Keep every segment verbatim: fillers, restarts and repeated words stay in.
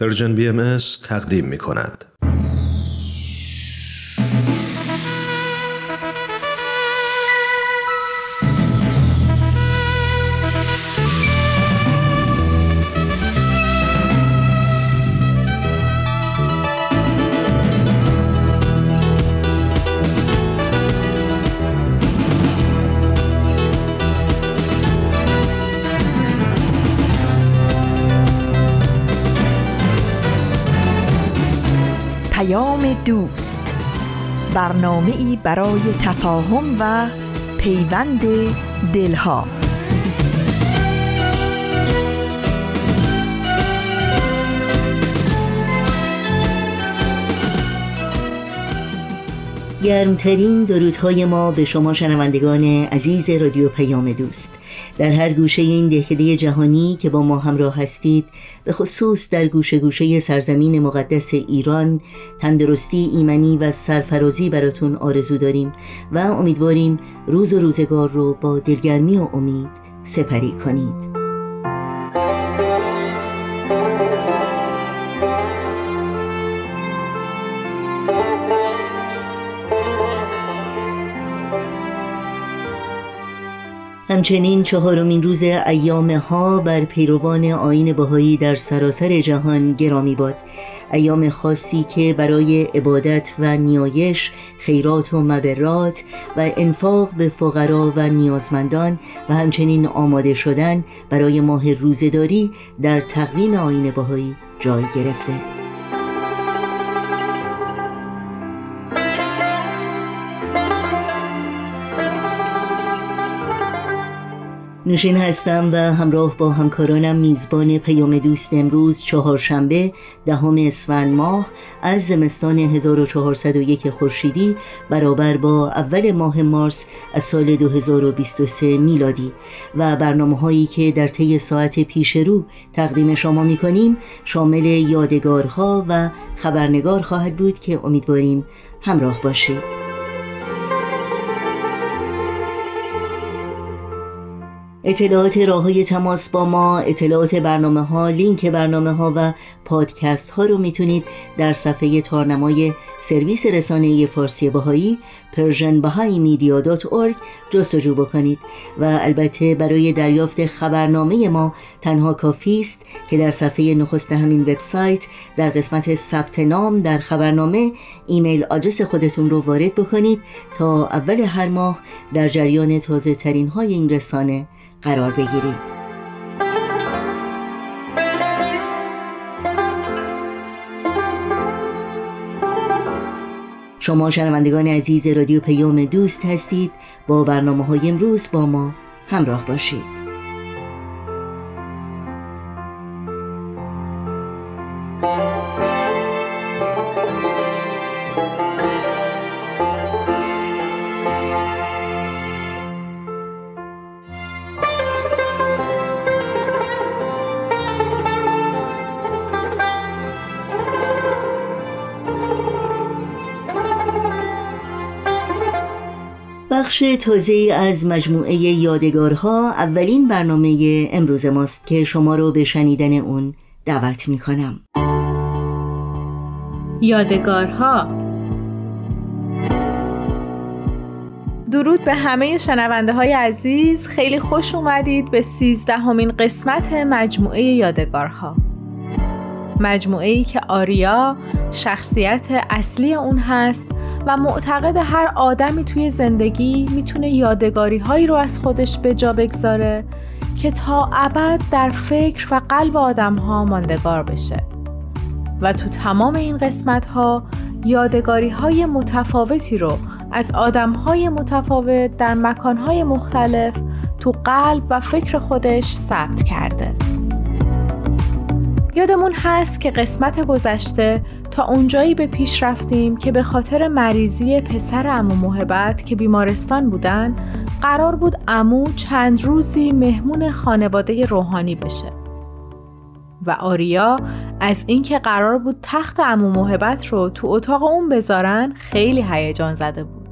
پرژن بی ام اس تقدیم می کند. دوست، برنامه‌ای برای تفاهم و پیوند دلها. گرمترین درودهای ما به شما شنوندگان عزیز رادیو پیام دوست در هر گوشه این دهکده جهانی که با ما همراه هستید، به خصوص در گوشه گوشه سرزمین مقدس ایران، تندرستی، ایمنی و سرفرازی براتون آرزو داریم و امیدواریم روز و روزگار رو با دلگرمی و امید سپری کنید. همچنین چهارمین روز ایام ها بر پیروان آیین بهایی در سراسر جهان گرامی باد. ایام خاصی که برای عبادت و نیایش، خیرات و مبرات و انفاق به فقرا و نیازمندان و همچنین آماده شدن برای ماه روزه‌داری در تقویم آیین بهایی جای گرفته. نوشین هستم و همراه با همکارانم میزبان پیام دوست امروز چهارشنبه دهم اسفند ماه از زمستان هزار و چهارصد و یک خورشیدی برابر با اول ماه مارس از سال دو هزار و بیست و سه میلادی و برنامه‌هایی که در طی ساعت پیش رو تقدیم شما می‌کنیم شامل یادگارها و خبرنگار خواهد بود که امیدواریم همراه باشید. اطلاعات راه‌های تماس با ما، اطلاعات برنامه ها، لینک برنامه ها و پادکست ها رو میتونید در صفحه تارنمای سرویس رسانه‌ای فارسی بهایی پرژن بهایی مدیا دات او آر جی جستجو بکنید و البته برای دریافت خبرنامه ما تنها کافی است که در صفحه نخست همین وبسایت در قسمت ثبت نام در خبرنامه ایمیل آدرس خودتون رو وارد بکنید تا اول هر ماه در جریان تازه ترین های این رسانه قرار بگیرید. شما شنوندگان عزیز رادیو پیام دوست هستید. با برنامه‌های امروز با ما همراه باشید. بخش تازه از مجموعه یادگارها اولین برنامه امروز ماست که شما رو به شنیدن اون دعوت می کنم. یادگارها. درود به همه شنونده های عزیز، خیلی خوش اومدید به سیزدهمین قسمت مجموعه یادگارها، مجموعه‌ای که آریا شخصیت اصلی اون هست و معتقد هر آدمی توی زندگی میتونه یادگاری هایی رو از خودش به جا بگذاره که تا ابد در فکر و قلب آدم ها ماندگار بشه و تو تمام این قسمت ها یادگاری های متفاوتی رو از آدم های متفاوت در مکان های مختلف تو قلب و فکر خودش ثبت کرده. یادمون هست که قسمت گذشته تا اونجایی به پیش رفتیم که به خاطر مریضی پسر عمو محبت که بیمارستان بودن، قرار بود عمو چند روزی مهمون خانواده روحانی بشه و آریا از اینکه قرار بود تخت عمو محبت رو تو اتاق اون بذارن خیلی هیجان زده بود،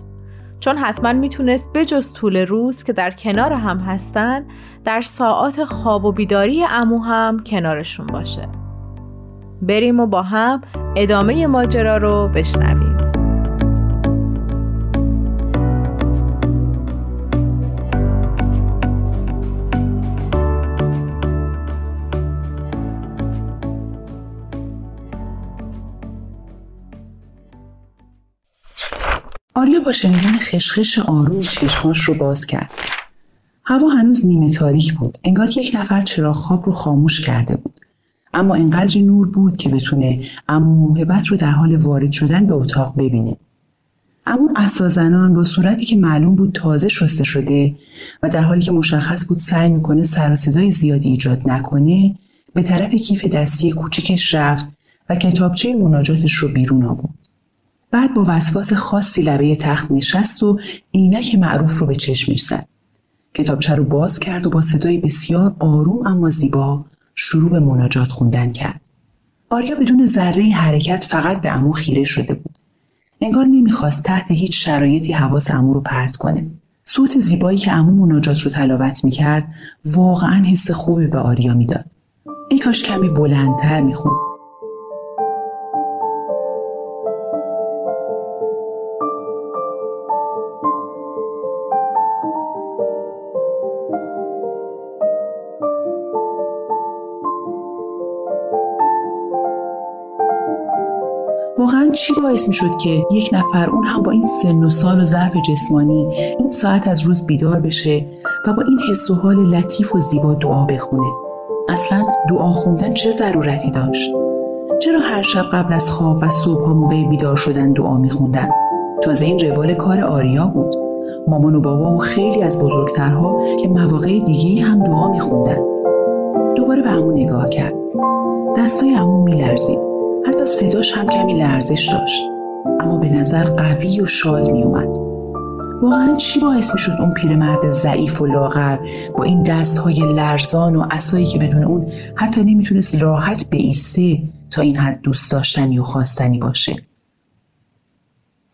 چون حتما میتونست بجز طول روز که در کنار هم هستن، در ساعات خواب و بیداری عمو هم کنارشون باشه. بریم و با هم ادامه ماجرا رو بشنویم. آریا با شنیدن خشخش آروم چشماش رو باز کرد. هوا هنوز نیمه تاریک بود. انگار که یک نفر چراغ خواب رو خاموش کرده بود. اما انقدر نور بود که بتونه عمو موهبت رو در حال وارد شدن به اتاق ببینه. عمو عصازنان با صورتی که معلوم بود تازه شسته شده و در حالی که مشخص بود سعی میکنه سر و صدای زیادی ایجاد نکنه، به طرف کیف دستی کوچیکش رفت و کتابچه مناجاتش رو بیرون آورد. بعد با وسواس خاصی لبه تخت نشست و عینک معروف رو به چشمش زد. کتابچه رو باز کرد و با صدای بسیار آروم اما زیبا شروع به مناجات خوندن کرد. آریا بدون ذره حرکت فقط به عمو خیره شده بود. انگار نمیخواست تحت هیچ شرایطی حواس عمو رو پرت کنه. صوت زیبایی که عمو مناجات رو تلاوت میکرد واقعا حس خوبی به آریا میداد. ای کاش کمی بلندتر میخوند. واقعا چی باعث می شد که یک نفر، اون هم با این سن و سال و ضعف جسمانی، این ساعت از روز بیدار بشه و با این حس و حال لطیف و زیبا دعا بخونه؟ اصلا دعا خوندن چه ضرورتی داشت؟ چرا هر شب قبل از خواب و صبحها موقع بیدار شدن دعا می خوندن؟ تازه این روال کار آریا بود. مامان و بابا و خیلی از بزرگترها که مواقع دیگه هم دعا می خوندن. دوباره به عمو نگاه کرد. دستای عمو می لرزید. حتی صداش هم کمی لرزش داشت، اما به نظر قوی و شاد می اومد. واقعا چی باعث می شد اون پیرمرد ضعیف و لاغر با این دستهای لرزان و عصایی که بدون اون حتی نمیتونست راحت بایسته تا این حد دوست داشتنی و خواستنی باشه؟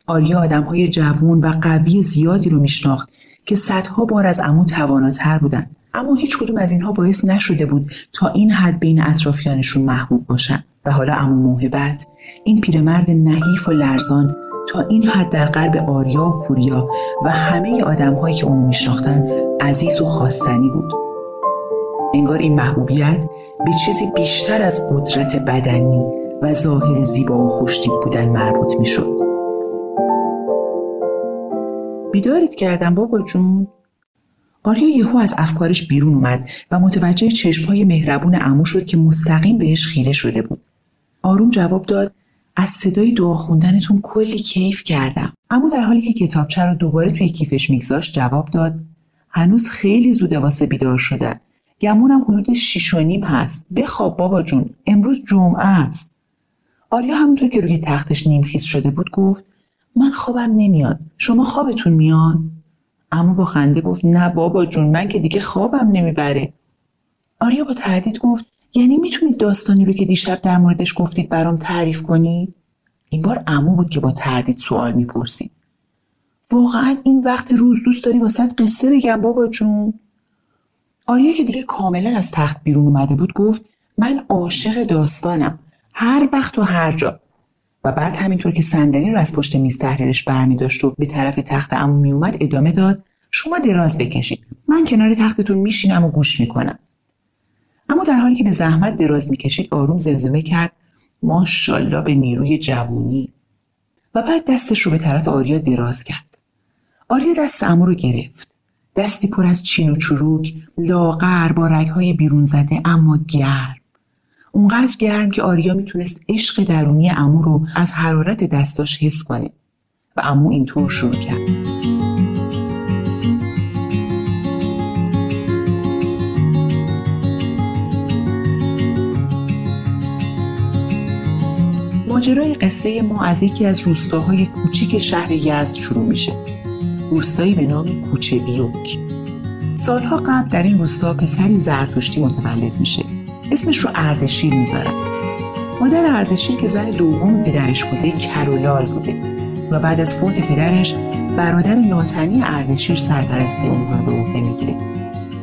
آریا آدمهای جوون و قوی زیادی رو میشناخت که صدها بار از عمو تواناتر بودن، اما هیچ کدوم از اینها باعث نشده بود تا این حد بین اطرافیانشون محبوب باشن. و حالا عمو موهبت، این پیرمرد نحیف و لرزان، تا این حد در قلب آریا و پوریا و همه آدم‌هایی که اونو میشناختن عزیز و خواستنی بود. انگار این محبوبیت به چیزی بیشتر از قدرت بدنی و ظاهر زیبا و خوش‌تیپ بودن مربوط میشد. بیدارت کردم بابا جون. آریا یهو از افکارش بیرون اومد و متوجه چشم‌های مهربون عمو شد که مستقیم بهش خیره شده بود. آروم جواب داد: از صدای دعا خوندنتون کلی کیف کردم. عمو در حالی که کتابچه رو دوباره توی کیفش میگذاشت جواب داد: هنوز خیلی زوده واسه بیدار شدن. گمونم حدود شیش و نیم هست. بخواب بابا جون، امروز جمعه است. آریا همونطور که روی تختش نیمخیز شده بود گفت: من خوابم نمیاد. شما خوابتون میاد؟ عمو با خنده گفت: نه بابا جون، من که دیگه خوابم نمیبره. آریا با تردید گفت: یعنی میتونید داستانی رو که دیشب در موردش گفتید برام تعریف کنی؟ این بار عمو بود که با تردید سوال میپرسید. واقعا این وقت روز دوست داری واسهت قصه بگم بابا جون؟ آریا که دیگه کاملا از تخت بیرون اومده بود گفت: من عاشق داستانم، هر وقت و هر جا. و بعد همینطور که صندلی رو از پشت میز تحریرش برمی داشت و به طرف تخت عمو می اومد ادامه داد: شما دراز بکشید، من کنار تختتون میشینم و گوش میکنم. اما در حالی که به زحمت دراز میکشید آروم زمزمه کرد: ماشاءالله به نیروی جوونی. و بعد دستش رو به طرف آریا دراز کرد. آریا دست عمو رو گرفت. دستی پر از چین و چروک، لاغر، با رگ‌های بیرون زده اما گرم. اونقدر گرم که آریا میتونست عشق درونی عمو رو از حرارت دستاش حس کنه. و عمو اینطور شروع کرد: ماجرای قصه ما از یکی از روستاهای کوچیک شهر یزد شروع میشه. روستایی به نام کوچه بیوک. سالها قبل در این روستا پسری زرتشتی متولد میشه. اسمش رو اردشیر میذارن. مادر اردشیر که زن دوم پدرش بوده کرولال بوده و بعد از فوت پدرش برادر ناتنی اردشیر سرپرستی اون رو به عهده میگیره،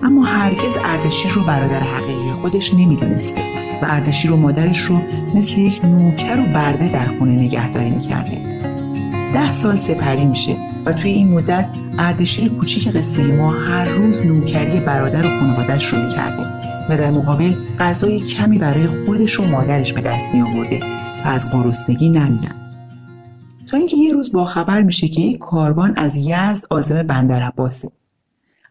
اما هرگز اردشیر رو برادر حقیقی خودش نمیدونسته. و اردشیر و مادرش رو مثل یک نوکر و برده در خونه نگهداری می‌کردیم. ده سال سپری میشه و توی این مدت اردشیر کوچیک قصه ما هر روز نوکری برادر و خانواده‌اش رو می‌کرده و در مقابل غذای کمی برای خودش و مادرش به دست می‌آورده و از گرسنگی نمی‌مرد. تا اینکه یه روز با خبر میشه که یک کاروان از یزد عازم بندر عباسه.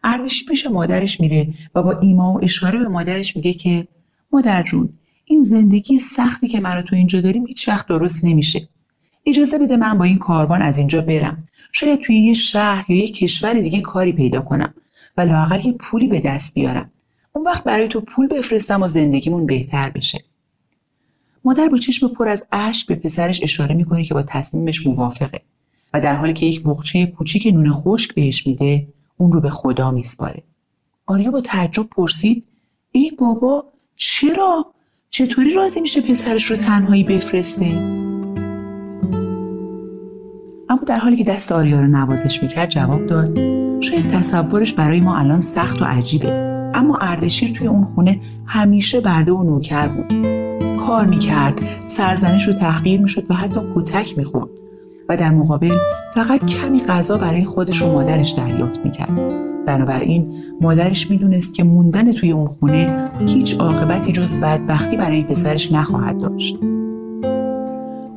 اردشیر پیش مادرش میره و با ایما و اشاره به مادرش میگه که مادر جون، این زندگی سختی که من رو تو اینجا داریم هیچ وقت درست نمیشه. اجازه بده من با این کاروان از اینجا برم. شاید توی یه شهر یا یه کشور دیگه کاری پیدا کنم و لااقل یه پولی به دست بیارم. اون وقت برای تو پول بفرستم و زندگیمون بهتر بشه. مادر با چشم پر از اشک به پسرش اشاره میکنه که با تصمیمش موافقه و در حالی که یک بقچه کوچیک نون خشک بهش میده، اون رو به خدا میسپاره. آریا با تعجب پرسید: ای بابا، چرا؟ چطوری راضی میشه پسرش رو تنهایی بفرسته؟ اما در حالی که دست آریا رو نوازش میکرد جواب داد: شاید تصورش برای ما الان سخت و عجیبه، اما اردشیر توی اون خونه همیشه برده و نوکر بود. کار میکرد، سرزنش رو تحقیر میشد و حتی کتک میخورد و در مقابل فقط کمی غذا برای خودش و مادرش دریافت میکرد. بنابراین مادرش میدونست که موندن توی اون خونه هیچ عاقبتی جز بدبختی برای پسرش نخواهد داشت.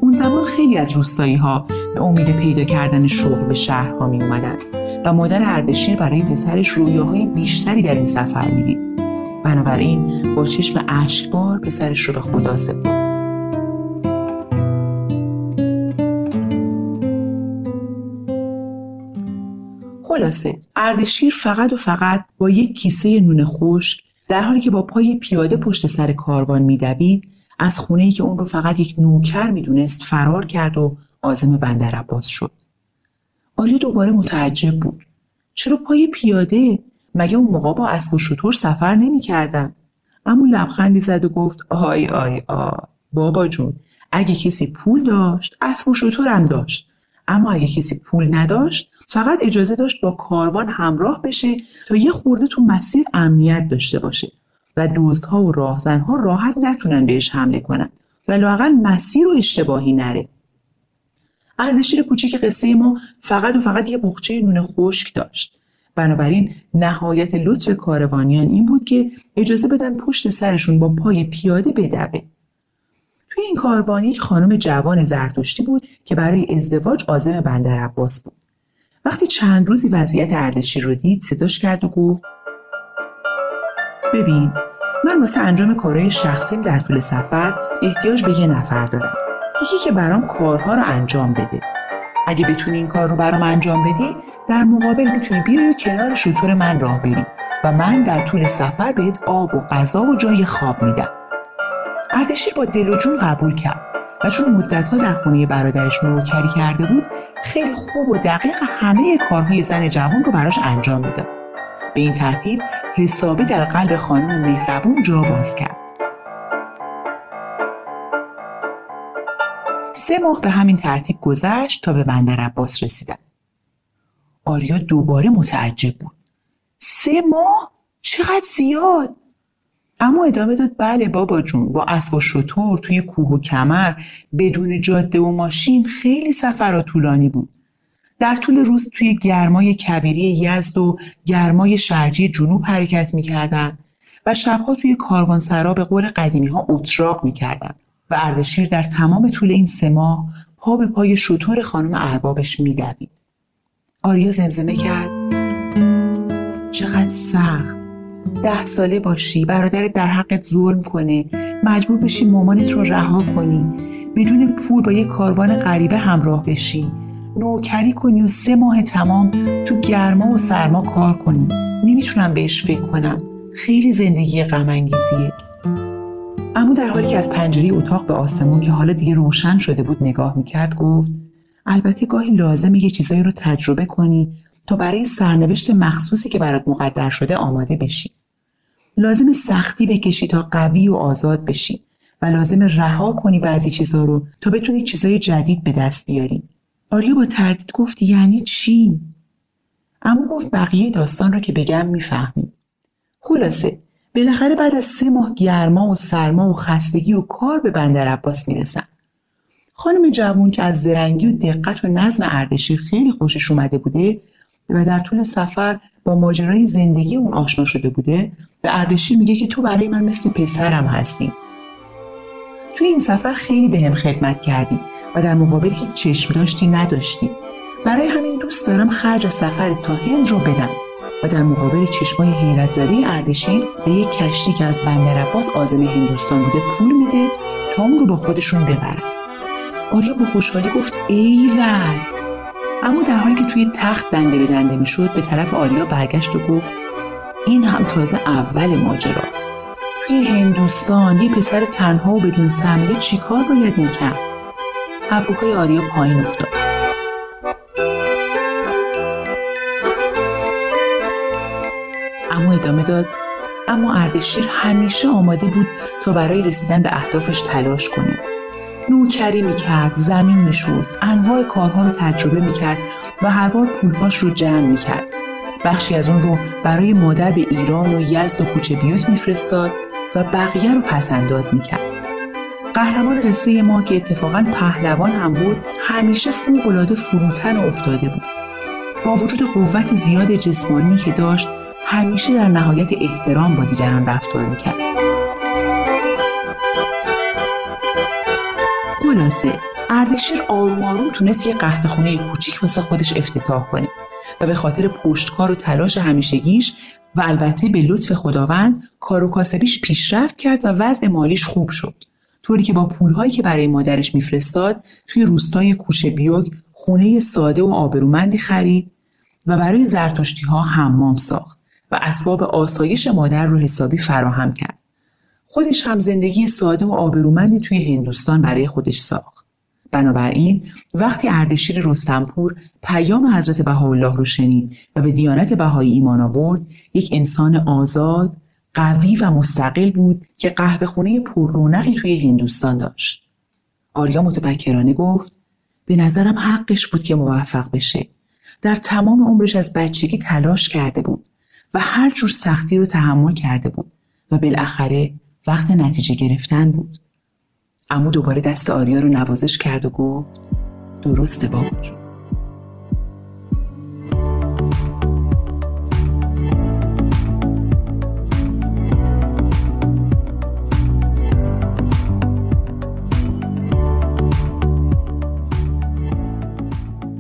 اون زمان خیلی از روستایی ها به امید پیدا کردن شغل به شهرها می اومدن و مادر اردشیر برای پسرش رویاهای بیشتری در این سفر می دید. بنابراین با چشم اشکبار پسرش رو به خدا سپرد. خلاصه اردشیر فقط و فقط با یک کیسه نون خشک در حالی که با پای پیاده پشت سر کاروان می دوید، از خونه‌ای که اون رو فقط یک نوکر می‌دونست فرار کرد و عازم بندر عباس شد. آریا دوباره متعجب بود. چرا پای پیاده؟ مگه اون موقع با اسب و شتر سفر نمی‌کردن؟ اما لبخندی زد و گفت: آی آی آی بابا جون، اگه کسی پول داشت اسب و شتر هم داشت، اما اگه کسی پول نداشت فقط اجازه داشت با کاروان همراه بشه تا یه خورده تو مسیر امنیت داشته باشه و دوستها و راهزنها راحت نتونن بهش حمله کنن و لااقل مسیر و اشتباهی نره. اردشیر کوچیک قصه ما فقط و فقط یه بخچه نون خشک داشت. بنابراین نهایت لطف کاروانیان این بود که اجازه بدن پشت سرشون با پای پیاده بدوه. توی این کاروان یک خانم جوان زرتشتی بود که برای ازدواج عازم بندر عباس بود. وقتی چند روزی وضعیت اردشیر رو دید، صداش کرد و گفت: ببین، من واسه انجام کارهای شخصیم در طول سفر احتیاج به یه نفر دارم، یکی که برام کارها رو انجام بده. اگه بتونی این کار رو برام انجام بدی، در مقابل میتونی بیای و کنار شتر من راه بری و من در طول سفر بهت آب و غذا و جای خواب میدم. اردشیر با دل و جون قبول کرد و چون مدت‌ها در خونه برادرش نوکری کرده بود، خیلی خوب و دقیق همه کارهای زن جوان رو براش انجام میداد. به این ترتیب حسابی در قلب خانم مهربون جا باز کرد. سه ماه به همین ترتیب گذشت تا به بندر عباس رسیدن. آریا دوباره متعجب بود. سه ماه؟ چقدر زیاد! اما ادامه داد: بله بابا جون، با اسب و شتر توی کوه و کمر بدون جاده و ماشین خیلی سفرها طولانی بود. در طول روز توی گرمای کبیری یزد و گرمای شرجی جنوب حرکت می‌کردند و شبها توی کاروانسرا به قول قدیمی‌ها اتراق می‌کردند و اردشیر در تمام طول این سه ماه پا به پای شتر خانم اربابش می‌دوید. آریا زمزمه کرد: چقدر سخت، ده ساله باشی، برادرت در حقت ظلم کنه، مجبور بشی مامانت رو رها کنی، بدون پول با یه کاروان غریبه همراه بشی، نوکری کنی و سه ماه تمام تو گرما و سرما کار کنی. نمیتونم بهش فکر کنم، خیلی زندگی غم انگیزیه. اما در حالی که از پنجره اتاق به آسمون که حالا دیگه روشن شده بود نگاه میکرد، گفت: البته گاهی لازمه یه چیزایی رو تجربه کنی تا برای سرنوشت مخصوصی که برات مقدر شده آماده بشی. لازمه سختی بکشی تا قوی و آزاد بشی و لازمه رها کنی بعضی چیزا رو تا بتونی چیزای جدید به دست بیاری. آریا با تردید گفت: یعنی چی؟ اما گفت بقیه داستان رو که بگم میفهمی. خلاصه بالاخره بعد از سه ماه گرما و سرما و خستگی و کار به بندر عباس میرسن. خانم جوون که از زرنگی و دقت و نظم اردشیر خیلی خوشش اومده بوده و در طول سفر با ماجرای زندگی اون آشنا شده بوده، به اردشیر میگه که تو برای من مثل پسرم هستی. توی این سفر خیلی به هم خدمت کردی و در مقابل هیچ چشم داشتی نداشتی. برای همین دوست دارم خرج سفر تا هند رو بدم. و در مقابل چشمای حیرت زده اردشیر به یک کشتی که از بندر عباس عازم هندوستان بوده پول میده تا اون رو با خودشون ببرن. آریا با خوشحالی گفت ایول. اما در حالی که توی تخت دنده به دنده میشد، به طرف آریا برگشت و گفت این هم تازه اول ماجراست. توی هندوستان یه پسر تنها و بدون سمده چیکار باید میکرد؟ ابروهای آریا پایین افتاد. اما ادامه داد، اما اردشیر همیشه آماده بود تا برای رسیدن به اهدافش تلاش کنه. نوکری میکرد، زمین میشوست، انواع کارها رو تجربه میکرد و هر بار پولهاش رو جمع میکرد. بخشی از اون رو برای مادر به ایران و یزد و کوچه بیوت میفرستاد و بقیه رو پسنداز میکرد. قهرمان قصه ما که اتفاقاً پهلوان هم بود، همیشه فوق‌العاده فروتن و افتاده بود. با وجود قوت زیاد جسمانی که داشت، همیشه در نهایت احترام با دیگران رفتار میکرد. خلاصه اردشیر آروم آروم تونست یه قهوه خونه کوچیک واسه خودش افتتاح کنه و به خاطر پشتکار و تلاش همیشگیش و البته به لطف خداوند کار و کاسبیش پیشرفت کرد و وضع مالیش خوب شد، طوری که با پولهایی که برای مادرش میفرستاد توی روستای کوچه بیوگ خونه ساده و آبرومندی خرید و برای زرتشتی‌ها حمام ساخت و اسباب آسایش مادر رو حسابی فراهم کرد. خودش هم زندگی ساده و آبرومندی توی هندوستان برای خودش ساخت. بنابراین وقتی اردشیر رستمپور پیام حضرت بهاءالله رو شنید و به دیانت بهایی ایمان آورد، یک انسان آزاد، قوی و مستقل بود که قهوه‌خونه پررونقی توی هندوستان داشت. آریا متفکرانه گفت: به نظرم حقش بود که موفق بشه. در تمام عمرش از بچگی تلاش کرده بود و هر جور سختی رو تحمل کرده بود و بالاخره وقت نتیجه گرفتن بود. عمو دوباره دست آریا رو نوازش کرد و گفت درسته بابا جون.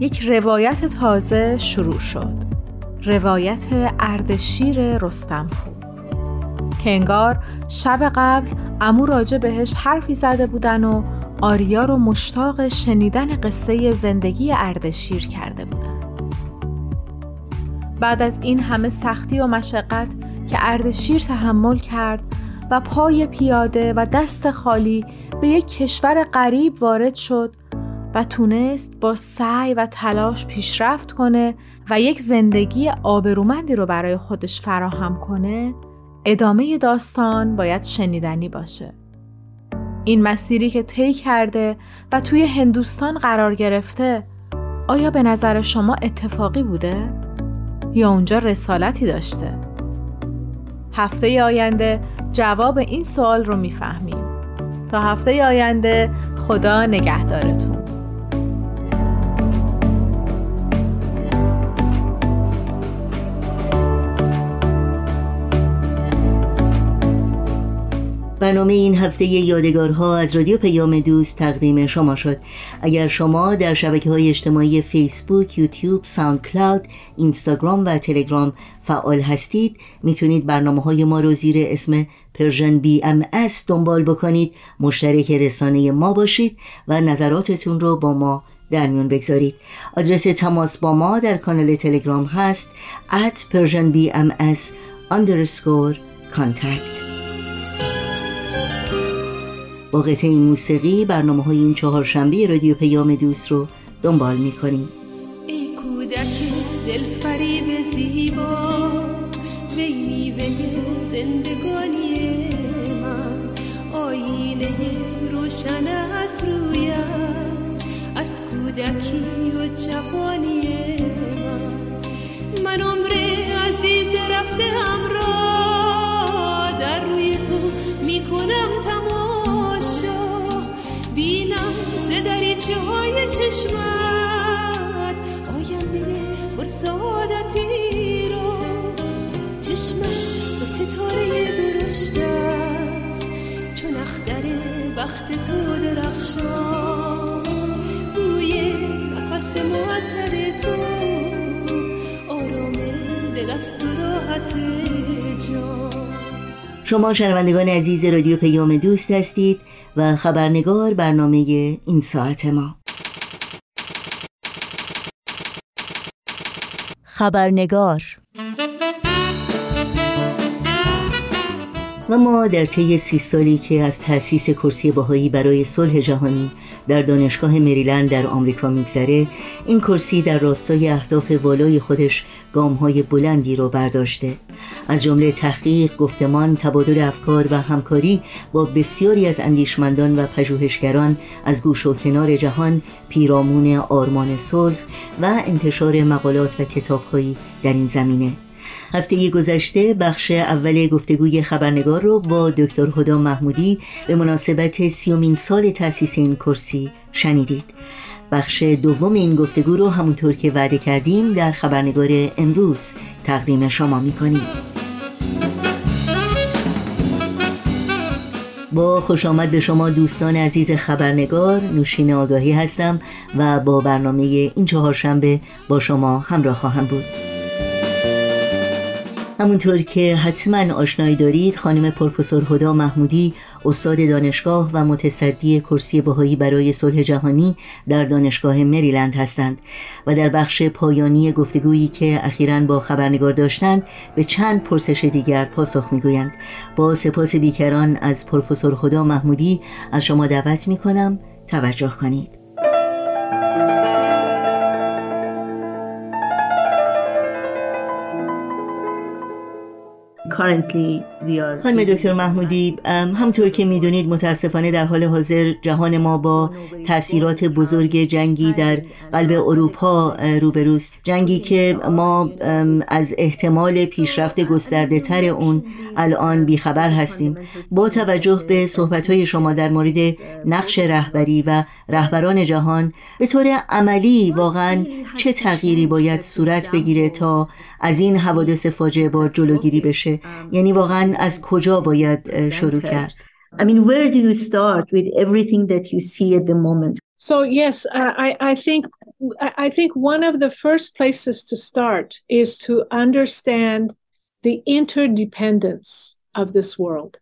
یک روایت تازه شروع شد. روایت اردشیر رستمپور. که انگار شب قبل عمو راجع بهش حرفی زده بودن و آریا رو مشتاق شنیدن قصه زندگی اردشیر کرده بودن. بعد از این همه سختی و مشقت که اردشیر تحمل کرد و پای پیاده و دست خالی به یک کشور غریب وارد شد و تونست با سعی و تلاش پیشرفت کنه و یک زندگی آبرومندی رو برای خودش فراهم کنه، ادامه داستان باید شنیدنی باشه. این مسیری که طی کرده و توی هندوستان قرار گرفته، آیا به نظر شما اتفاقی بوده؟ یا اونجا رسالتی داشته؟ هفته آینده جواب این سوال رو میفهمیم. تا هفته آینده خدا نگهدارتون. برنامه این هفته یادگارها از رادیو پیام دوست تقدیم شما شد. اگر شما در شبکه‌های اجتماعی فیسبوک، یوتیوب، ساوند کلاود، اینستاگرام و تلگرام فعال هستید، میتونید برنامه‌های ما رو زیر اسم پرژن بی ام اس دنبال بکنید، مشترک رسانه ما باشید و نظراتتون رو با ما در میون بگذارید. آدرس تماس با ما در کانال تلگرام هست ات پرژن بی ام اس آندرسکور کانتکت. با قطعه این موسیقی برنامه های این چهارشنبه رادیو پیام دوست رو دنبال می‌کنیم. ای کودک دلفریب زیبا، وی میوه زندگانی من، آینه روشن از رویت، از کودکی و جوانی من، من عمر عزیز رفته همراه. میکنم تماشا، بینم ز دریچه های چشمت آینده پر سعادتی رو. چشمت با ستاره درشت است، چون اختر بخت تو درخشان. بوی نفس معطر تو آرام دل است و راحت جان. شما شنوندگان عزیز رادیو پیام دوست هستید و خبرنگار برنامه این ساعت ما. خبرنگار. و ما در طی سی سالی که از تأسیس کرسی بهایی برای صلح جهانی در دانشگاه مریلند در آمریکا میگذره، این کرسی در راستای اهداف والای خودش گام‌های بلندی را برداشته، از جمله تحقیق، گفتمان، تبادل افکار و همکاری با بسیاری از اندیشمندان و پژوهشگران از گوش و کنار جهان، پیرامون آرمان صلح و انتشار مقالات و کتاب‌هایی در این زمینه. هفته گذشته بخش اول گفتگوی خبرنگار رو با دکتر هدا محمودی به مناسبت سیومین سال تأسیس این کرسی شنیدید. بخش دوم این گفتگو رو همونطور که وعده کردیم در خبرنگار امروز تقدیم شما می‌کنیم. با خوش آمد به شما دوستان عزیز خبرنگار، نوشین آگاهی هستم و با برنامه این چهارشنبه با شما همراه خواهم بود. همونطور که حتما آشنایی دارید، خانم پروفسور هدا محمودی، استاد دانشگاه و متصدی کرسی بهایی برای صلح جهانی در دانشگاه مریلند هستند و در بخش پایانی گفتگویی که اخیراً با خبرنگار داشتند به چند پرسش دیگر پاسخ میگویند. با سپاس دیگران از پروفسور هدا محمودی از شما دعوت میکنم توجه کنید. خانم دکتر محمودی، همطور که میدونید متاسفانه در حال حاضر جهان ما با تأثیرات بزرگ جنگی در قلب اروپا روبروست، جنگی که ما از احتمال پیشرفت گسترده تر اون الان بیخبر هستیم. با توجه به صحبتهای شما در مورد نقش رهبری و رهبران جهان، به طور عملی واقعا چه تغییری باید صورت بگیره تا از این حوادث فاجعه بار جلوگیری بشه؟ یعنی واقعا از کجا باید شروع کرد؟ I mean, where do you start with everything that you see at the moment? So yes, I I think I think one of the first places to start is to understand the interdependence of this world.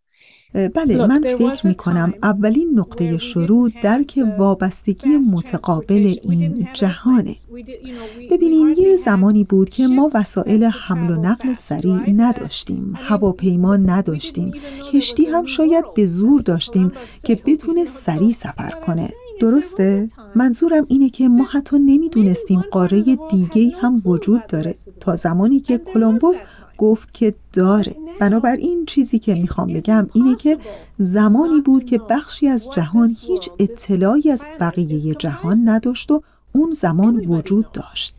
بله، من فکر می کنم اولین نقطه شروع درک وابستگی متقابل این جهانه. ببینین، یه زمانی بود که ما وسایل حمل و نقل سریع نداشتیم، هواپیما نداشتیم، کشتی هم شاید به زور داشتیم که بتونه سریع سفر کنه. درسته؟ منظورم اینه که ما حتی نمیدونستیم قاره دیگه‌ای هم وجود داره تا زمانی که کلمبوس گفت که داره. بنابراین چیزی که میخوام بگم اینه که زمانی بود که بخشی از جهان هیچ اطلاعی از بقیه جهان نداشت و اون زمان وجود داشت.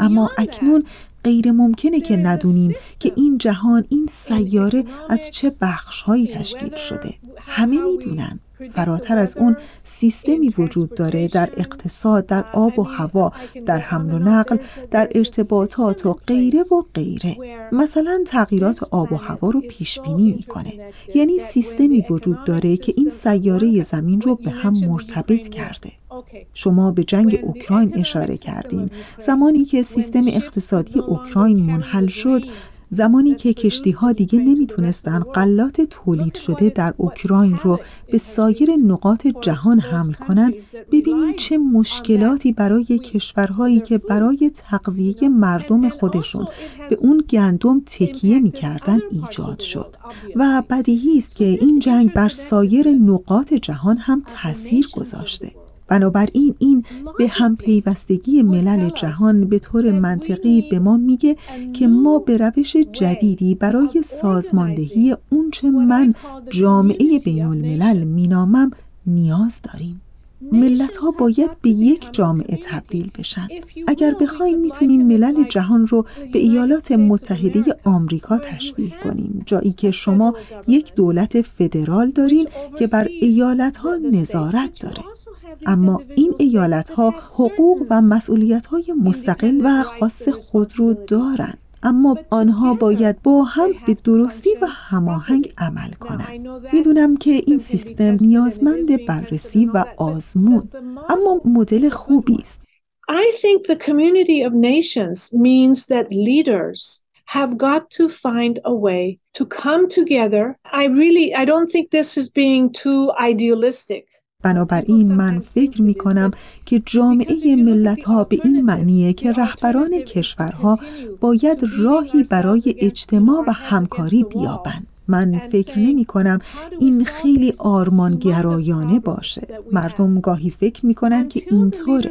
اما اکنون غیر ممکنه که ندونیم که این جهان، این سیاره از چه بخشهایی تشکیل شده. همه میدونن. فراتر از اون سیستمی وجود داره در اقتصاد، در آب و هوا، در حمل و نقل، در ارتباطات و غیره و غیره. مثلا تغییرات آب و هوا رو پیش بینی میکنه. یعنی سیستمی وجود داره که این سیاره زمین رو به هم مرتبط کرده. شما به جنگ اوکراین اشاره کردین. زمانی که سیستم اقتصادی اوکراین منحل شد، زمانی که کشتی‌ها دیگه نمیتونستن غلات تولید شده در اوکراین رو به سایر نقاط جهان حمل کنن، ببینیم چه مشکلاتی برای کشورهایی که برای تغذیه مردم خودشون به اون گندم تکیه میکردن ایجاد شد. و بدیهی است که این جنگ بر سایر نقاط جهان هم تأثیر گذاشته. بنابراین این به هم پیوستگی ملل جهان به طور منطقی به ما میگه که ما به روش جدیدی برای سازماندهی اونچه من جامعه بین الملل مینامم نیاز داریم. ملت‌ها باید به یک جامعه تبدیل بشن. اگر بخوایم میتونیم ملل جهان رو به ایالات متحده آمریکا تشبیه کنیم، جایی که شما یک دولت فدرال دارین که بر ایالت‌ها نظارت داره، اما این ایالت‌ها حقوق و مسئولیت‌های مستقل و خاص خود رو دارن، اما آنها باید با هم به درستی و هماهنگ عمل کنند. میدونم که این سیستم نیازمند بررسی و آزمون، اما مدل خوبی است. I think the community of nations means that leaders have got to find a way to come together. I really I don't think this is being too idealistic. بنابراین من فکر می کنم که جامعه ملت ها به این معنیه که رهبران کشورها باید راهی برای اجتماع و همکاری بیابند. من فکر نمی کنم این خیلی آرمانگرایانه باشه. مردم گاهی فکر می کنن که اینطوره.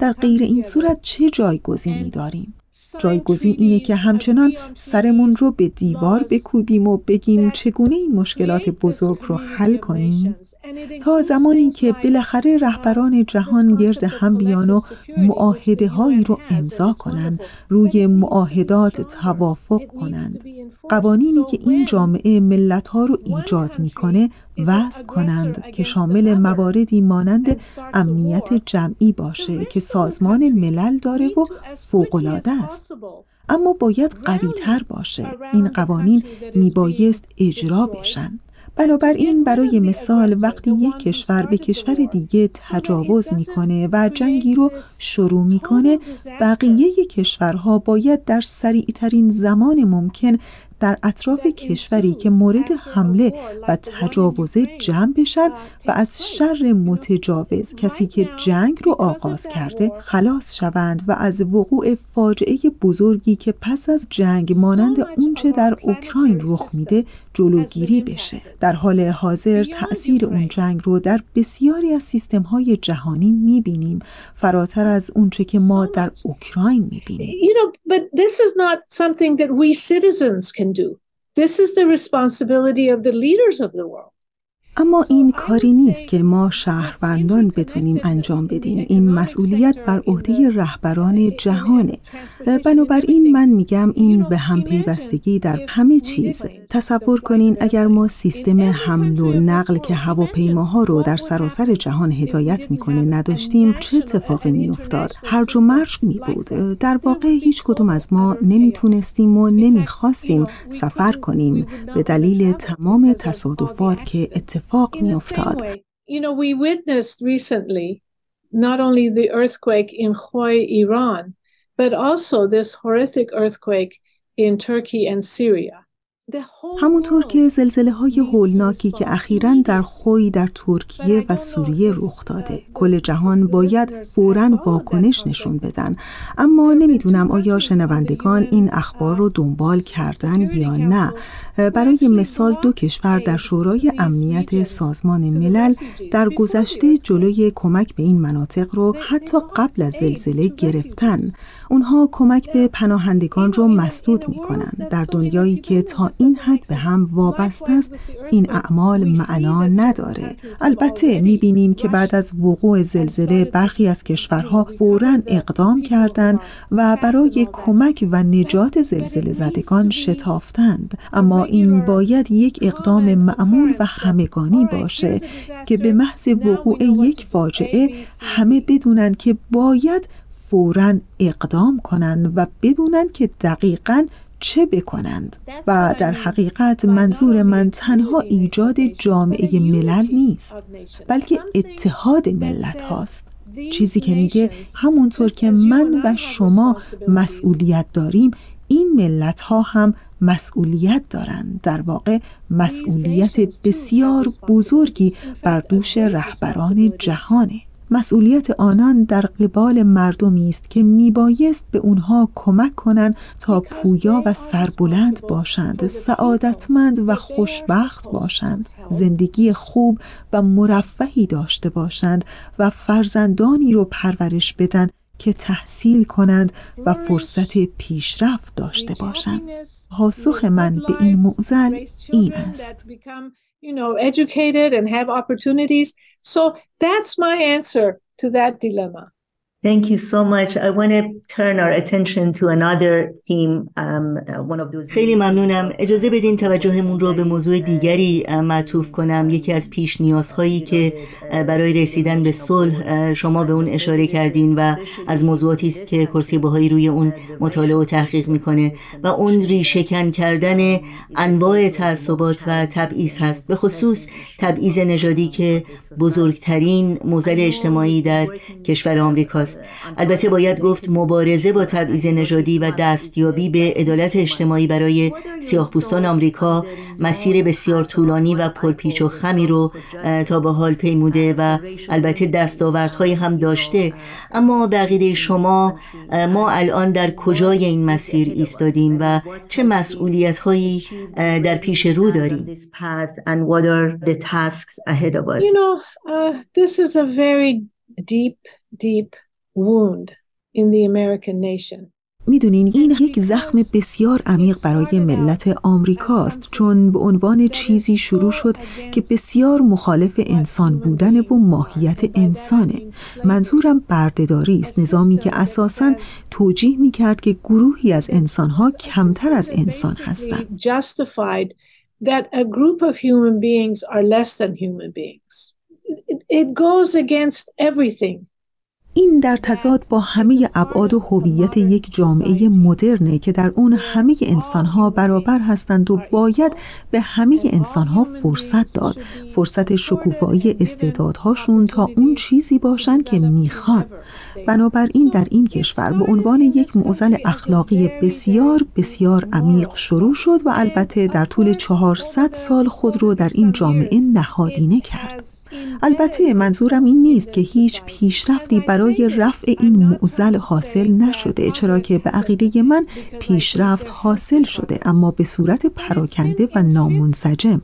در غیر این صورت چه جایگزینی داریم؟ جایگزین اینه که همچنان سرمون رو به دیوار بکوبیم و بگیم چگونه این مشکلات بزرگ رو حل کنیم، تا زمانی که بالاخره رهبران جهان گرد هم بیان و معاهده هایی رو امضا کنند، روی معاهدات توافق کنند، قوانینی که این جامعه ملت ها رو ایجاد میکنه وضع کنند که شامل مواردی مانند امنیت جمعی باشه که سازمان ملل داره و فوق‌العاده است. اما باید قوی‌تر باشه. این قوانین میبایست اجرا بشن. بنابراین برای مثال وقتی یک کشور به کشور دیگه تجاوز میکنه و جنگی رو شروع میکنه، بقیه کشورها باید در سریعترین زمان ممکن در اطراف کشوری که مورد حمله و تجاوز جمع بشن و از شر متجاوز، کسی که جنگ رو آغاز کرده، خلاص شوند و از وقوع فاجعه بزرگی که پس از جنگ مانند اونچه در اوکراین رخ میده جلوگیری بشه. در حال حاضر تأثیر اون جنگ رو در بسیاری از سیستم‌های جهانی می‌بینیم، فراتر از اونچه که ما در اوکراین می‌بینیم. You know, but this is not something that we citizens can do. This is the responsibility of the leaders of the world. اما این کاری نیست که ما شهروندان بتونیم انجام بدیم. این مسئولیت بر عهده رهبران جهانه. بنابراین من میگم این به هم پیوستگی در همه چیز. تصور کنین اگر ما سیستم حمل و نقل که هواپیماها رو در سراسر جهان هدایت میکنه نداشتیم، چه اتفاقی میافتاد؟ هرج و مرج میبود. در واقع هیچ کدوم از ما نمیتونستیم و نمیخواستیم سفر کنیم به دلیل تمام تصادفات که اتفاق فوق می افتاد. You know, we witnessed recently not only the earthquake in Khoy, Iran, but also this horrific earthquake in Turkey and Syria. همونطور که زلزله‌های هولناکی که اخیراً در خوی در ترکیه و سوریه رخ داده، کل جهان باید فوراً واکنش نشون بدن. اما نمیدونم آیا شنوندگان این اخبار رو دنبال کردن یا نه. برای مثال دو کشور در شورای امنیت سازمان ملل در گذشته جلوی کمک به این مناطق رو حتی قبل از زلزله گرفتن. اونها کمک به پناهندگان رو مسدود میکنن. در دنیایی که تا این حد به هم وابسته است، این اعمال معنا نداره. البته میبینیم که بعد از وقوع زلزله برخی از کشورها فوراً اقدام کردند و برای کمک و نجات زلزله زدگان شتافتند. اما این باید یک اقدام معمول و همگانی باشه که به محض وقوع یک فاجعه همه بدونن که باید فوراً اقدام کنند و بدونن که دقیقاً چه بکنند. و در حقیقت منظور من تنها ایجاد جامعه ملل نیست، بلکه اتحاد ملت هاست. چیزی که میگه همونطور که من و شما مسئولیت داریم، این ملت ها هم مسئولیت دارند. در واقع مسئولیت بسیار بزرگی بر دوش رهبران جهانه. مسئولیت آنان در قبال مردمی است که میبایست به اونها کمک کنند تا پویا و سربلند باشند، سعادتمند و خوشبخت باشند، زندگی خوب و مرفهی داشته باشند و فرزندانی رو پرورش بدن که تحصیل کنند و فرصت پیشرفت داشته باشند. پاسخ من به این معضل این است. you know, educated and have opportunities. So that's my answer to that dilemma. Thank you so much. I want to turn our attention to another theme, um, one of those. خیلی ممنونم. اجازه بدین توجهمون رو به موضوع دیگری معطوف کنم. یکی از پیش نیازهایی که برای رسیدن به صلح شما به اون اشاره کردین و از موضوعاتی است که کرسی بهایی روی اون مطالعه و تحقیق میکنه و اون ریشه‌کن کردن انواع تعصبات و تبعیض هست، به خصوص تبعیض نژادی که بزرگترین معضل اجتماعی در کشور آمریکا. البته باید گفت مبارزه با تبعیض نژادی و دستیابی به عدالت اجتماعی برای سیاه‌پوستان آمریکا مسیر بسیار طولانی و پرپیچ و خمی رو تا به حال پیموده و البته دستاوردهایی هم داشته. اما به عقیده شما ما الان در کجای این مسیر ایستادیم و چه مسئولیت‌هایی در پیش رو داریم؟ You know, uh, this is a very deep, deep wound in the American nation. میدونین این یک زخم بسیار عمیق برای ملت آمریکاست، چون به عنوان چیزی شروع شد که بسیار مخالف انسان بودن و ماهیت انسانه. منظورم بردهداری است، نظامی که اساساً توجیه می‌کرد که گروهی از انسان‌ها کمتر از انسان هستند. Justified that a group of human beings are less than human beings. It goes against everything. این در تضاد با همه ابعاد و هویت یک جامعه مدرنه که در اون همه انسان‌ها برابر هستند و باید به همه انسان‌ها فرصت داد، فرصت شکوفایی استعدادهاشون تا اون چیزی باشن که میخوان. بنابراین در این کشور به عنوان یک معضل اخلاقی بسیار بسیار عمیق شروع شد و البته در طول چهارصد سال خود رو در این جامعه نهادینه کرد. البته منظورم این نیست که هیچ پیشرفتی برای رفع این معضل حاصل نشده، چرا که به عقیده من پیشرفت حاصل شده اما به صورت پراکنده و نامنسجم.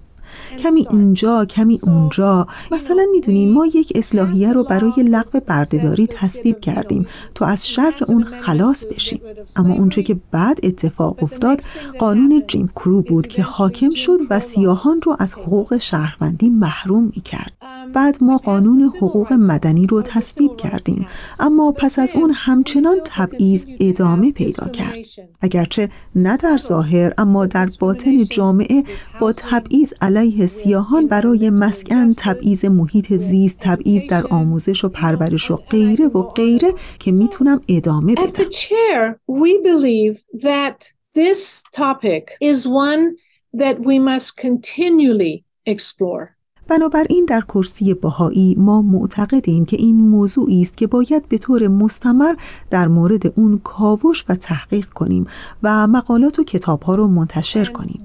کمی اینجا، کمی اونجا. مثلا میدونین ما یک اصلاحیه رو برای لغو بردهداری تصویب کردیم تا از شر اون خلاص بشیم، اما اونچه که بعد اتفاق افتاد قانون جیم کرو بود که حاکم شد و سیاهان رو از حقوق شهروندی محروم میکرد. بعد ما قانون حقوق مدنی رو تصویب کردیم، اما پس از اون همچنان تبعیض ادامه پیدا کرد، اگرچه نه در ظاهر اما در باطن جامعه با تبعیض علیه سیاهان برای مسکن، تبعیض محیط زیست، تبعیض در آموزش و پرورش و غیره و غیره که میتونم ادامه بدم. At the chair, we believe that this topic is one that we must continually explore. بنابراین در کرسی بهایی ما معتقدیم که این موضوعی است که باید به طور مستمر در مورد اون کاوش و تحقیق کنیم و مقالات و کتاب‌ها رو منتشر کنیم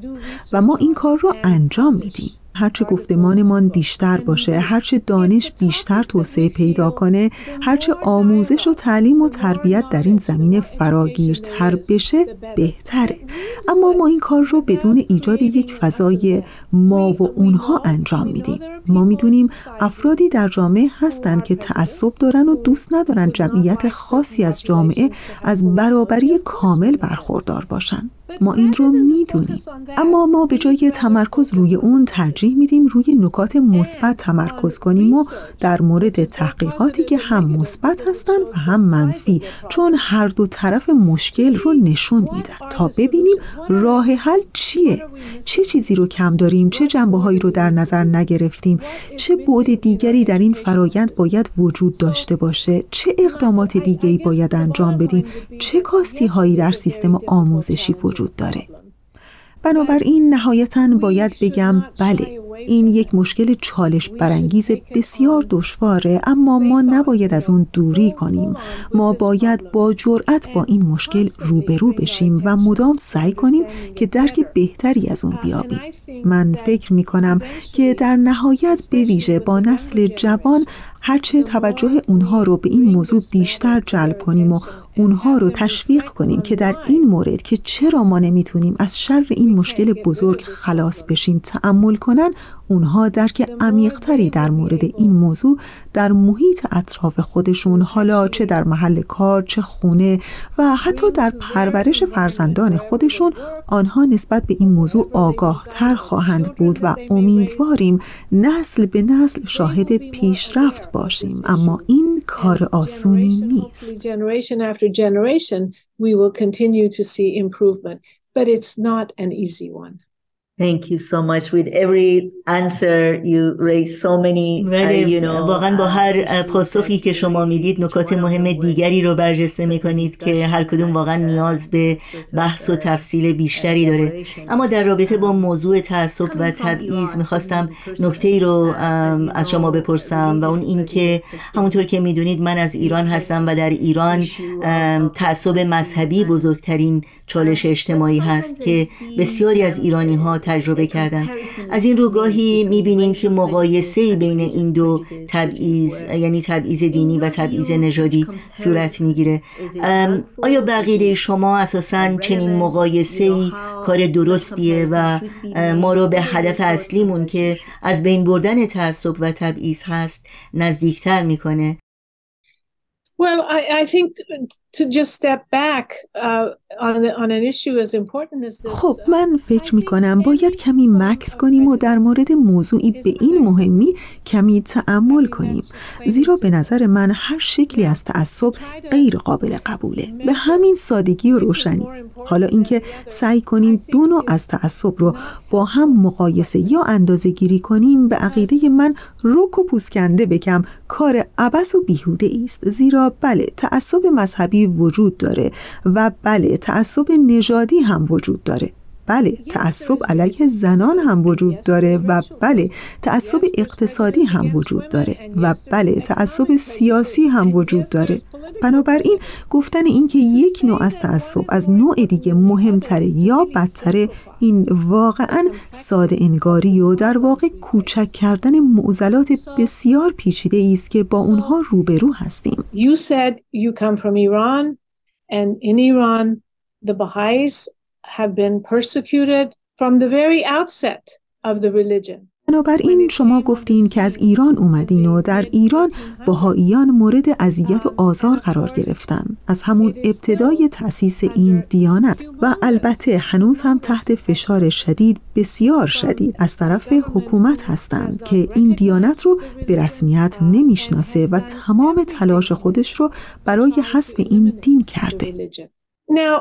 و ما این کار رو انجام میدیم. هرچه گفتمانمان بیشتر باشه، هرچه دانش بیشتر توسعه پیدا کنه، هرچه آموزش و تعلیم و تربیت در این زمینه فراگیرتر بشه، بهتره. اما ما این کار رو بدون ایجاد یک فضای ما و اونها انجام میدیم. ما میدونیم افرادی در جامعه هستند که تعصب دارن و دوست ندارن جمعیت خاصی از جامعه از برابری کامل برخوردار باشن. ما این رو میدونیم، اما ما به جای تمرکز روی اون ترجیح میدیم روی نکات مثبت تمرکز کنیم و در مورد تحقیقاتی که هم مثبت هستن و هم منفی، چون هر دو طرف مشکل رو نشون میدن تا ببینیم راه حل چیه، چه چیزی رو کم داریم، چه جنبه‌هایی رو در نظر نگرفتیم، چه بعد دیگری در این فرایند باید وجود داشته باشه، چه اقدامات دیگه‌ای باید انجام بدیم، چه کاستی‌هایی در سیستم آموزشی وجود داره. بنابراین نهایتاً باید بگم بله، این یک مشکل چالش برانگیز بسیار دشواره، اما ما نباید از اون دوری کنیم. ما باید با جرأت با این مشکل روبرو بشیم و مدام سعی کنیم که درک بهتری از اون بیابیم. من فکر می‌کنم که در نهایت به ویژه با نسل جوان هرچه توجه اونها رو به این موضوع بیشتر جلب کنیم و اونها رو تشویق کنیم که در این مورد که چرا ما نمیتونیم از شر این مشکل بزرگ خلاص بشیم تأمل کنن، اونها درک عمیق‌تری در مورد این موضوع در محیط اطراف خودشون، حالا چه در محل کار، چه خونه و حتی در پرورش فرزندان خودشون، آنها نسبت به این موضوع آگاه‌تر خواهند بود و امیدواریم نسل به نسل شاهد پیشرفت باشیم. اما این کار آسونی نیست. Thank you so much. With every answer, you raise so many, uh, you know. واقعاً با هر پاسخی که شما میدید نکات مهم دیگری رو برجسته میکنید که هر کدوم واقعاً نیاز به بحث و تفصیل بیشتری داره. اما در رابطه با موضوع تعصب و تبعیض میخواستم نکته‌ای رو از شما بپرسم و اون این که همونطور که میدونید من از ایران هستم و در ایران تعصب مذهبی بزرگترین چالش اجتماعی هست که بسیاری از ایرانی‌ها تجربه کردن. از این رو گاهی می‌بینیم که مقایسه بین این دو تبعیض، یعنی تبعیض دینی و تبعیض نژادی صورت می‌گیره. آیا به عقیده شما اساساً چنین مقایسه‌ای کار درستیه و ما رو به هدف اصلیمون که از بین بردن تعصب و تبعیض هست نزدیکتر می‌کنه؟ Well, I, I think to just step back uh, on, on an issue as important as this. خب من فکر می کنم باید کمی مکث کنیم و در مورد موضوعی به این مهمی کمی تأمل کنیم، زیرا به نظر من هر شکلی از تعصب غیر قابل قبوله، به همین سادگی و روشنی. حالا اینکه سعی کنیم دو نوع از تعصب رو با هم مقایسه یا اندازه گیری کنیم، به عقیده من رک و پوسکنده بگم کار عبث و بیهوده است، زیرا بله تعصب مذهبی وجود داره و بله تعصب نژادی هم وجود داره، بله تعصب علیه زنان هم وجود داره و بله تعصب اقتصادی هم وجود داره و بله تعصب سیاسی هم وجود داره. بنابراین گفتن این که یک نوع از تعصب از نوع دیگه مهمتره یا بدتره، این واقعاً ساده انگاری و در واقع کوچک کردن معضلات بسیار پیچیده است که با اونها روبرو هستیم. You said you come from Iran and in Iran the Baha'is have been persecuted from the very outset of the religion. بنابراین شما گفتین که از ایران اومدین و در ایران بهائیان مورد اذیت و آزار قرار گرفتن از همون ابتدای تأسیس این دیانت و البته هنوز هم تحت فشار شدید، بسیار شدید از طرف حکومت هستند که این دیانت رو به رسمیت نمیشناسه و تمام تلاش خودش رو برای حذف این دین کرده. Now,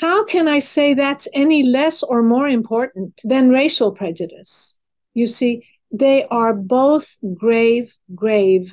how can I say that's any less or more important than racial prejudice? You see, they are both grave, grave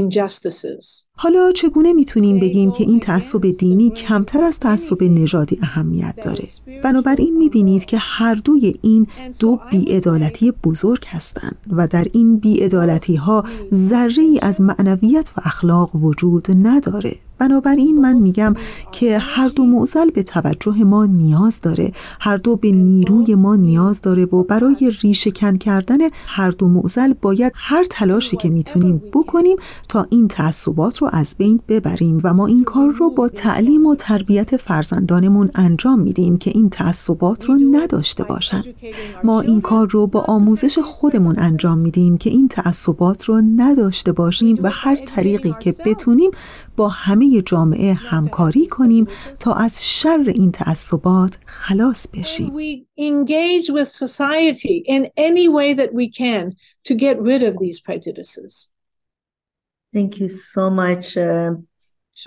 injustices. حالا چگونه میتونیم بگیم که این تعصب دینی کمتر از تعصب نژادی اهمیت داره؟ بنابراین میبینید که هر دوی این دو بی‌عدالتی بزرگ هستند و در این بی‌عدالتی ها ذره‌ای از معنویت و اخلاق وجود نداره. بنابراین من میگم که هر دو معضل به توجه ما نیاز داره، هر دو به نیروی ما نیاز داره و برای ریشه کن کردن هر دو معضل باید هر تلاشی که میتونیم بکنیم تا این تعصبات رو از بین ببریم و ما این کار رو با تعلیم و تربیت فرزندانمون انجام میدیم که این تعصبات رو نداشته باشن. ما این کار رو با آموزش خودمون انجام میدیم که این تعصبات رو نداشته باشیم و هر طریقی که بتونیم با همه جامعه همکاری کنیم تا از شر این تعصبات خلاص بشیم. We engage with society in any way that we can to get rid of these prejudices. Thank you so much.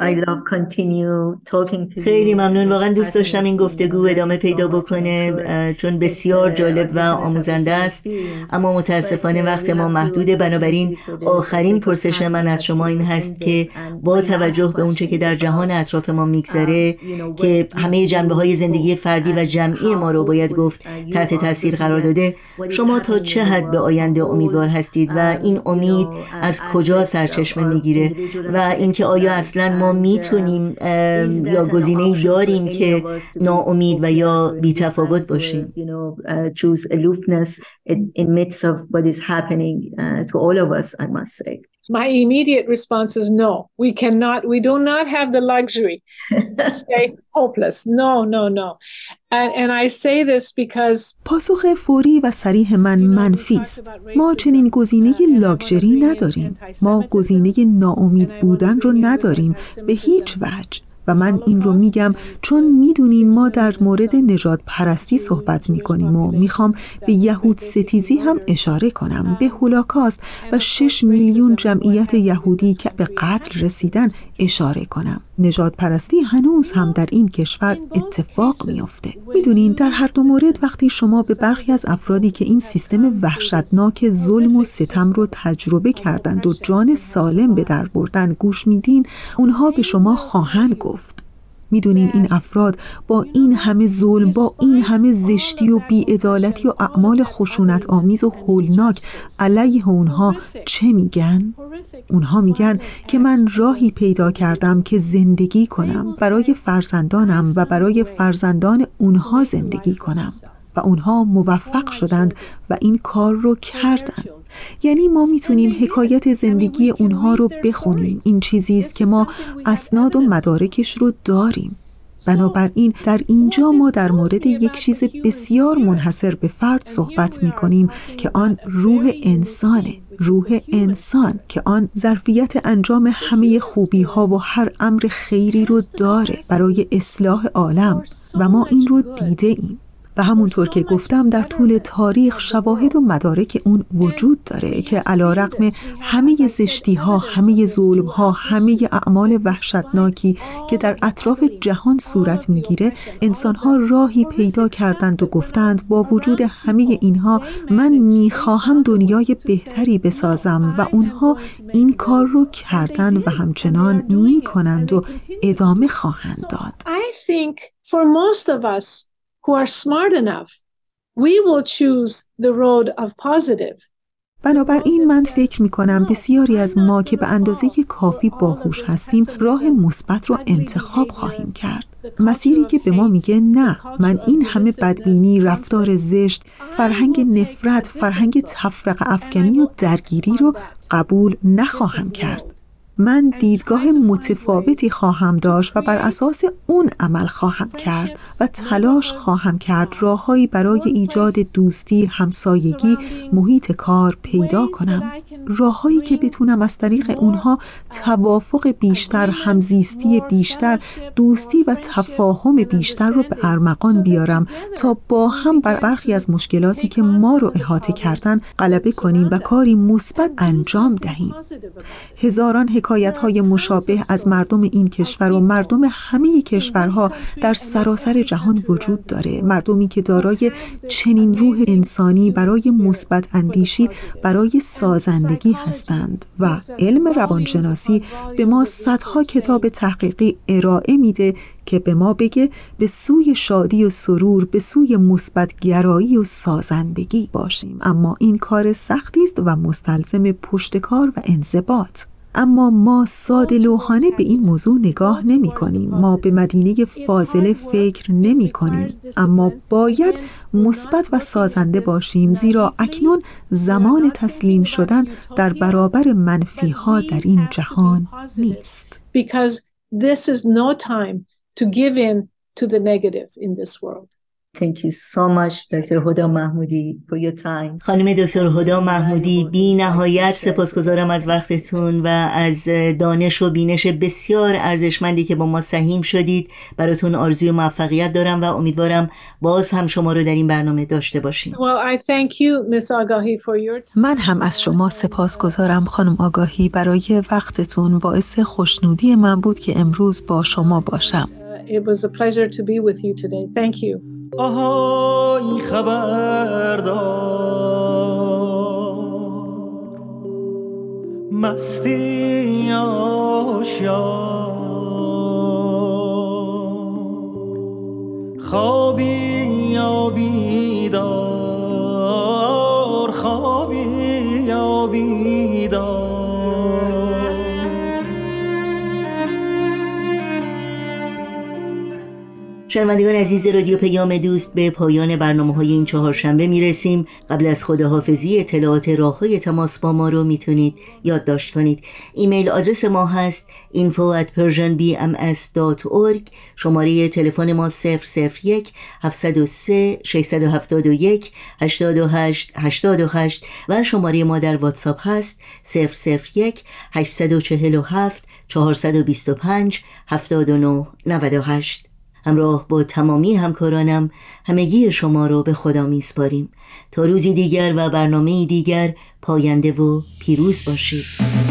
I love continue talking to you. خیلی ممنون، واقعا دوست داشتم این گفتگو ادامه پیدا بکنه چون بسیار جالب و آموزنده است، اما متاسفانه وقت ما محدوده. بنابراین آخرین پرسش من از شما این هست که با توجه به اونچه که در جهان اطراف ما میگذره که همه جنبه‌های زندگی فردی و جمعی ما رو باید گفت تحت تاثیر قرار داده، شما تا چه حد به آینده امیدوار هستید و این امید از کجا سرچشمه میگیره و اینکه آیا اصلا ما میتونیم یا گزینه‌ای داریم که ناامید و یا بی‌تفاوت باشیم؟ My immediate response is no, we cannot, we do not have the luxury to stay hopeless. No, no, no. And, and I say this because پاسخ فوری و صریح من منفی است. ما چنین گزینه لاکچری نداریم. ما گزینه ناامید بودن رو نداریم به هیچ وجه. و من این رو میگم چون میدونیم ما در مورد نجات پرستی صحبت میکنیم و میخوام به یهود ستیزی هم اشاره کنم، به هولوکاست و شش میلیون جمعیت یهودی که به قتل رسیدن اشاره کنم. نجات پرستی هنوز هم در این کشور اتفاق میفته. میدونین در هر دو مورد وقتی شما به برخی از افرادی که این سیستم وحشتناک ظلم و ستم رو تجربه کردند و جان سالم به در بردن گوش میدین، اونها به شما خواهند گفت. میدونین این افراد با این همه ظلم، با این همه زشتی و بی‌عدالتی و اعمال خشونت آمیز و هولناک علیه اونها چه میگن؟ اونها میگن که من راهی پیدا کردم که زندگی کنم، برای فرزندانم و برای فرزندان اونها زندگی کنم. و اونها موفق شدند و این کار رو کردند. یعنی ما میتونیم حکایت زندگی اونها رو بخونیم. این چیزی است که ما اسناد و مدارکش رو داریم. بنابراین در اینجا ما در مورد یک چیز بسیار منحصر به فرد صحبت میکنیم که آن روح انسانه. روح انسان که آن ظرفیت انجام همه خوبی ها و هر امر خیری رو داره برای اصلاح عالم و ما این رو دیده ایم. و همونطور که گفتم در طول تاریخ شواهد و مدارک اون وجود داره که علیرغم همه زشتی ها، همه ظلم ها، همه اعمال وحشتناکی که در اطراف جهان صورت میگیره، انسان ها راهی پیدا کردند و گفتند با وجود همه اینها من میخواهم دنیای بهتری بسازم و اونها این کار رو کردن و همچنان میکنند و ادامه خواهند داد. I think for most of us who are smart enough, we will choose the road of positive. بنابراین من فکر میکنم بسیاری از ما که به اندازه کافی باهوش هستیم راه مثبت رو انتخاب خواهیم کرد. مسیری که به ما میگه نه، من این همه بدبینی، رفتار زشت، فرهنگ نفرت، فرهنگ تفرقه افکنی و درگیری رو قبول نخواهم کرد. من دیدگاه متفاوتی خواهم داشت و بر اساس اون عمل خواهم کرد و تلاش خواهم کرد راههایی برای ایجاد دوستی، همسایگی، محیط کار پیدا کنم. راههایی که بتونم از طریق اونها توافق بیشتر، همزیستی بیشتر، دوستی و تفاهم بیشتر رو به ارمغان بیارم تا با هم بر برخی از مشکلاتی که ما رو احاطه کردن غلبه کنیم و کاری مثبت انجام دهیم. هزاران حکایت‌های مشابه از مردم این کشور و مردم همه کشورها در سراسر جهان وجود داره. مردمی که دارای چنین روح انسانی برای مثبت اندیشی، برای سازندگی هستند و علم روانشناسی به ما صدها کتاب تحقیقی ارائه میده که به ما بگه به سوی شادی و سرور، به سوی مثبت گرایی و سازندگی باشیم. اما این کار سختی است و مستلزم پشتکار و انضباط. اما ما ساده لوحانه به این موضوع نگاه نمی کنیم. ما به مدینه فاضله فکر نمی کنیم. اما باید مثبت و سازنده باشیم، زیرا اکنون زمان تسلیم شدن در برابر منفی ها در این جهان نیست. Because this is no time to give in to the negative in this world. Thank you so much, Doctor Hoda Mahmoudi, for your time. خانم دکتر هدا محمودی، بی نهایت سپاسگزارم از وقتتون و از دانش و بینش بسیار ارزشمندی که با ما سهیم شدید. براتون آرزوی موفقیت دارم و امیدوارم باز هم شما رو در این برنامه داشته باشیم. Well, I thank you, Miss Agahi, for your time. من هم از شما سپاسگزارم خانم آگاهی برای وقتتون. باعث خوشنودی من بود که امروز با شما باشم. It was a pleasure to be with you today. Thank you. آها این خبردار مستی آشیار خوابی یا بیدار، خوابی یا بیدار، شنوندگان عزیز رادیو پیام دوست، به پایان برنامه‌های این چهارشنبه میرسیم. قبل از خداحافظی اطلاعات راه‌های تماس با ما رو میتونید یادداشت کنید. ایمیل آدرس ما هست اینفو ات پرشین بی ام اس دات اورگ. شماره تلفن ما صفر صفر یک هفت صفر سه شش هفت یک هشت هشت هشت هشت و شماره ما در واتساپ هست صفر صفر یک هشت چهار هفت چهار دو پنج هفت نه نه هشت. همراه با تمامی همکارانم همگی شما رو به خدا میسپاریم تا روزی دیگر و برنامه دیگر. پاینده و پیروز باشید.